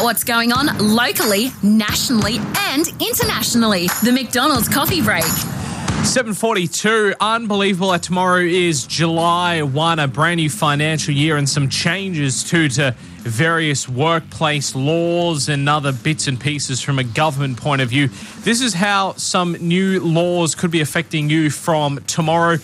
out what's going on locally, nationally and internationally. The McDonald's Coffee Break. 7:42, unbelievable that tomorrow is July 1, a brand new financial year and some changes too to various workplace laws and other bits and pieces from a government point of view. This is how some new laws could be affecting you from tomorrow.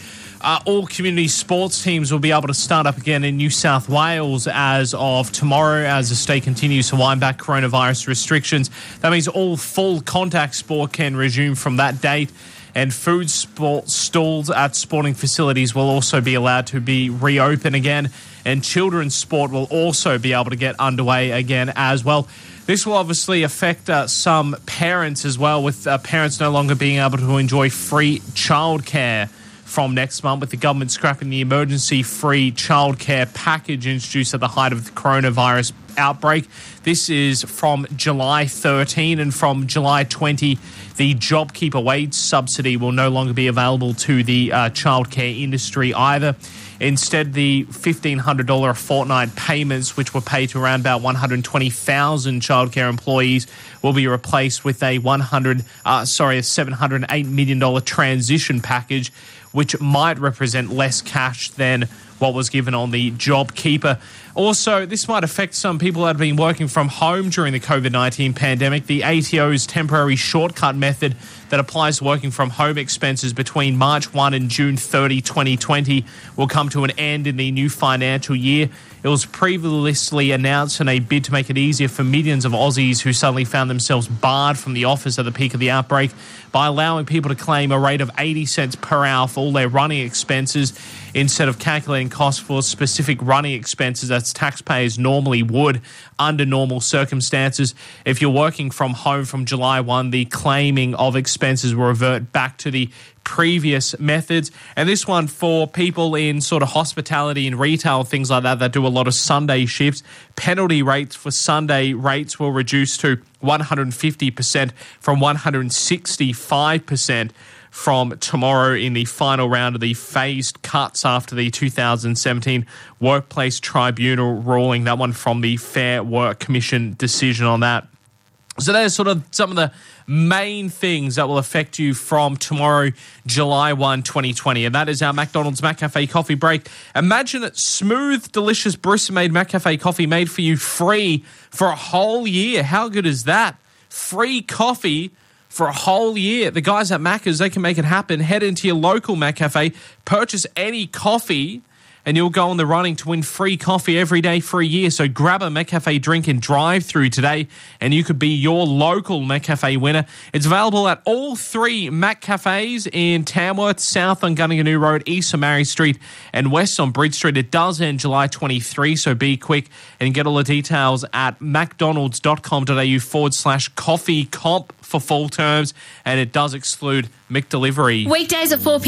All community sports teams will be able to start up again in New South Wales as of tomorrow as the state continues to wind back coronavirus restrictions. That means all full contact sport can resume from that date. And food stalls at sporting facilities will also be allowed to be reopened again. And children's sport will also be able to get underway again as well. This will obviously affect some parents as well, with parents no longer being able to enjoy free childcare from next month, with the government scrapping the emergency free childcare package introduced at the height of the coronavirus outbreak. This is from July 13, and from July 20, the JobKeeper wage subsidy will no longer be available to the childcare industry either. Instead, the $1,500 a fortnight payments, which were paid to around about 120,000 childcare employees, will be replaced with a $708 million transition package, which might represent less cash than what was given on the JobKeeper. Also, this might affect some people that have been working from home during the COVID-19 pandemic. The ATO's temporary shortcut method that applies to working from home expenses between March 1 and June 30, 2020 will come to an end in the new financial year. It was previously announced in a bid to make it easier for millions of Aussies who suddenly found themselves barred from the office at the peak of the outbreak by allowing people to claim a rate of 80 cents per hour for all their running expenses instead of calculating costs for specific running expenses as taxpayers normally would under normal circumstances. If you're working from home from July 1, the claiming of expenses will revert back to the previous methods, and this one for people in sort of hospitality and retail, things like that do a lot of Sunday shifts. Penalty rates for Sunday rates will reduce to 150% from 165% from tomorrow in the final round of the phased cuts after the 2017 Workplace Tribunal ruling, that one from the Fair Work Commission decision on that. So there's sort of some of the main things that will affect you from tomorrow, July 1, 2020. And that is our McDonald's McCafé coffee break. Imagine it, smooth, delicious barista-made McCafé coffee made for you free for a whole year. How good is that? Free coffee for a whole year. The guys at Macca's, they can make it happen. Head into your local McCafé, purchase any coffee, and you'll go on the running to win free coffee every day for a year. So grab a McCafé drink and drive through today, and you could be your local McCafé winner. It's available at all three McCafés in Tamworth, south on Gunninganoo Road, east on Mary Street, and west on Bridge Street. It does end July 23, so be quick and get all the details at mcdonalds.com.au/coffee comp for full terms, and it does exclude McDelivery. Weekdays at 4 p.m.